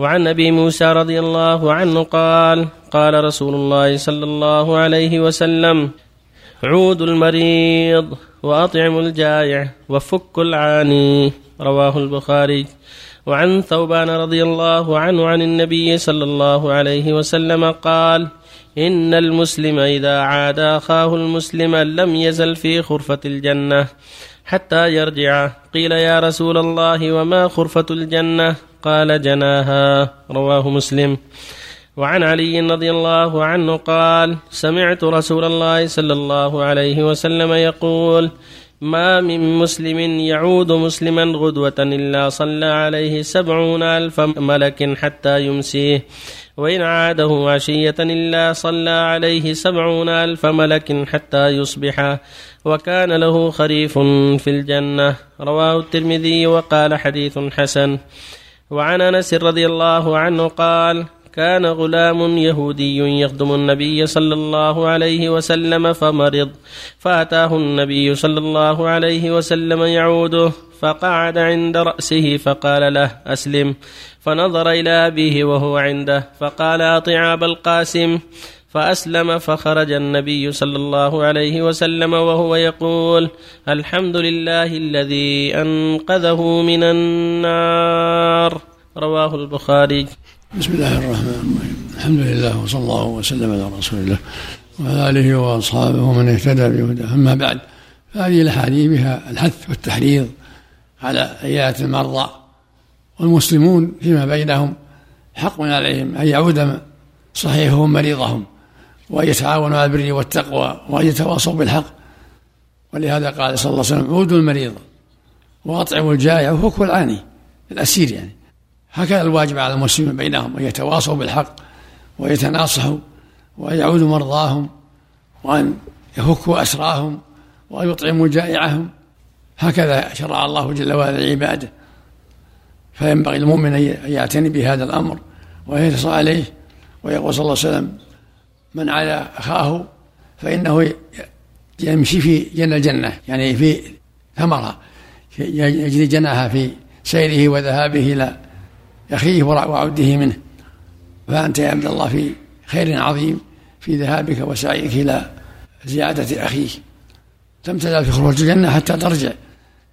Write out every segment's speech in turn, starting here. وعن أبي موسى رضي الله عنه قال قال رسول الله صلى الله عليه وسلم: عود المريض وأطعم الجائع وفك العاني. رواه البخاري. وعن ثوبان رضي الله عنه عن النبي صلى الله عليه وسلم قال: إن المسلم إذا عاد أخاه المسلم لم يزل في خرفة الجنة حتى يرجع. قيل: يا رسول الله وما خرفة الجنة؟ قال: جناها. رواه مسلم. وعن علي رضي الله عنه قال: سمعت رسول الله صلى الله عليه وسلم يقول: ما من مسلم يعود مسلما غدوة إلا صلى عليه 70,000 ملك حتى يمسيه، وإن عاده عشية إلا صلى عليه 70,000 ملك حتى يصبح، وكان له خريف في الجنة. رواه الترمذي وقال: حديث حسن. وعن أنس رضي الله عنه قال: كان غلام يهودي يخدم النبي صلى الله عليه وسلم فمرض، فأتاه النبي صلى الله عليه وسلم يعوده، فقعد عند رأسه فقال له: أسلم. فنظر إلى أبيه وهو عنده فقال: أطع أبا القاسم. فأسلم. فخرج النبي صلى الله عليه وسلم وهو يقول: الحمد لله الذي أنقذه من النار. رواه البخاري. بسم الله الرحمن الرحيم. الحمد لله وصلى الله وسلم على رسول الله وعلى آله وأصحابه ومن اهتدى بهداه. أما بعد، فهذه الأحاديث بها الحث والتحريض على عيادة المرضى، والمسلمون فيما بينهم حق عليهم أن يعود صحيحهم مريضهم، وأن يتعاونوا على البر والتقوى، وأن يتواصوا بالحق. ولهذا قال صلى الله عليه وسلم: عودوا المريض وأطعموا الجائع وفكوا العاني، الأسير يعني. هكذا الواجب على المسلمين بينهم، أن يتواصوا بالحق ويتناصحوا، وأن يعودوا مرضاهم، وأن يفكوا أسراهم، وأن يطعموا جائعهم. هكذا شرع الله جل وعلا لعباده، فينبغي المؤمن أن يعتني بهذا الأمر ويحرص عليه. ويقول صلى الله عليه وسلم: من على أخاه فإنه يمشي في جنة الجنة، يعني في ثمرها، يجري جناها في سيره وذهابه إلى أخيه وعوده منه. فأنت يا عبد الله في خير عظيم في ذهابك وسعيك إلى زيادة أخيك. لم تزال في خروج الجنة حتى ترجع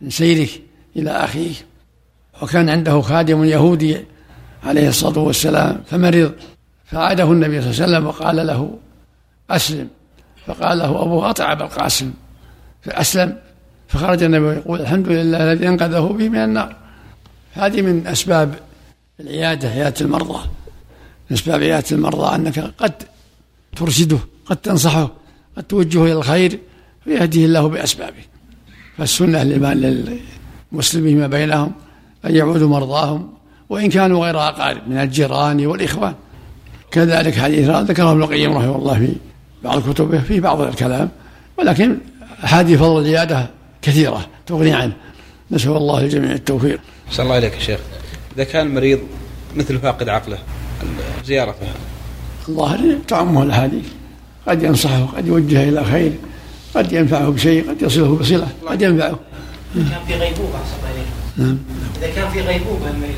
من سيرك إلى أخيك. وكان عنده خادم يهودي عليه الصلاة والسلام فمرض، فعاده النبي صلى الله عليه وسلم وقال له: أسلم. فقال له أبوه: أطع أبا القاسم. فأسلم. فخرج النبي ويقول: الحمد لله الذي أنقذه به من النار. هذه من أسباب العيادة، عيادة المرضى، أسباب عيادة المرضى أنك قد ترشده، قد تنصحه، قد توجهه إلى الخير، ويهديه الله بأسبابه. فالسنة للمسلمين ما بينهم أن يعودوا مرضاهم، وإن كانوا غير أقارب، من الجيران والإخوان. كذلك حديث ذكره ابن القيم رحمه الله في بعض كتبه في بعض الكلام، ولكن أحاديث فضل العيادة كثيرة تغني عنه. نسأل الله الجميع التوفيق. صلى الله عليك يا شيخ. إذا كان المريض مثل فاقد عقله، زيارة الظاهر تعمه الأحاديث، قد ينصحه، قد يوجهه إلى خير، قد ينفعه بشيء، قد يصله بصلة، قد ينفعه. إذا كان في غيبوبة المريض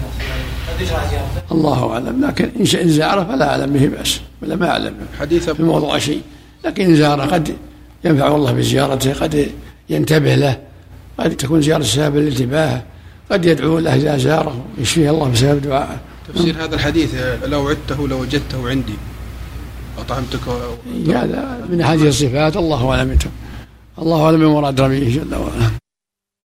قد يجرى زيارته، الله أعلم. لكن إن زاره فلا أعلم به بأس، ولا ما أعلم حديث في موضوع شيء. لكن إن زاره قد ينفع الله بزيارته، قد ينتبه له، قد تكون زيارة سبب الانتباه، قد يدعو له إذا زاره يشفيه الله بسبب دعائه. تفسير هذا الحديث: لو عدته لو وجدته عندي أطعمتك. هذا من هذه الصفات، الله أعلم. الله أعلم بمراد ربه جل وعلا.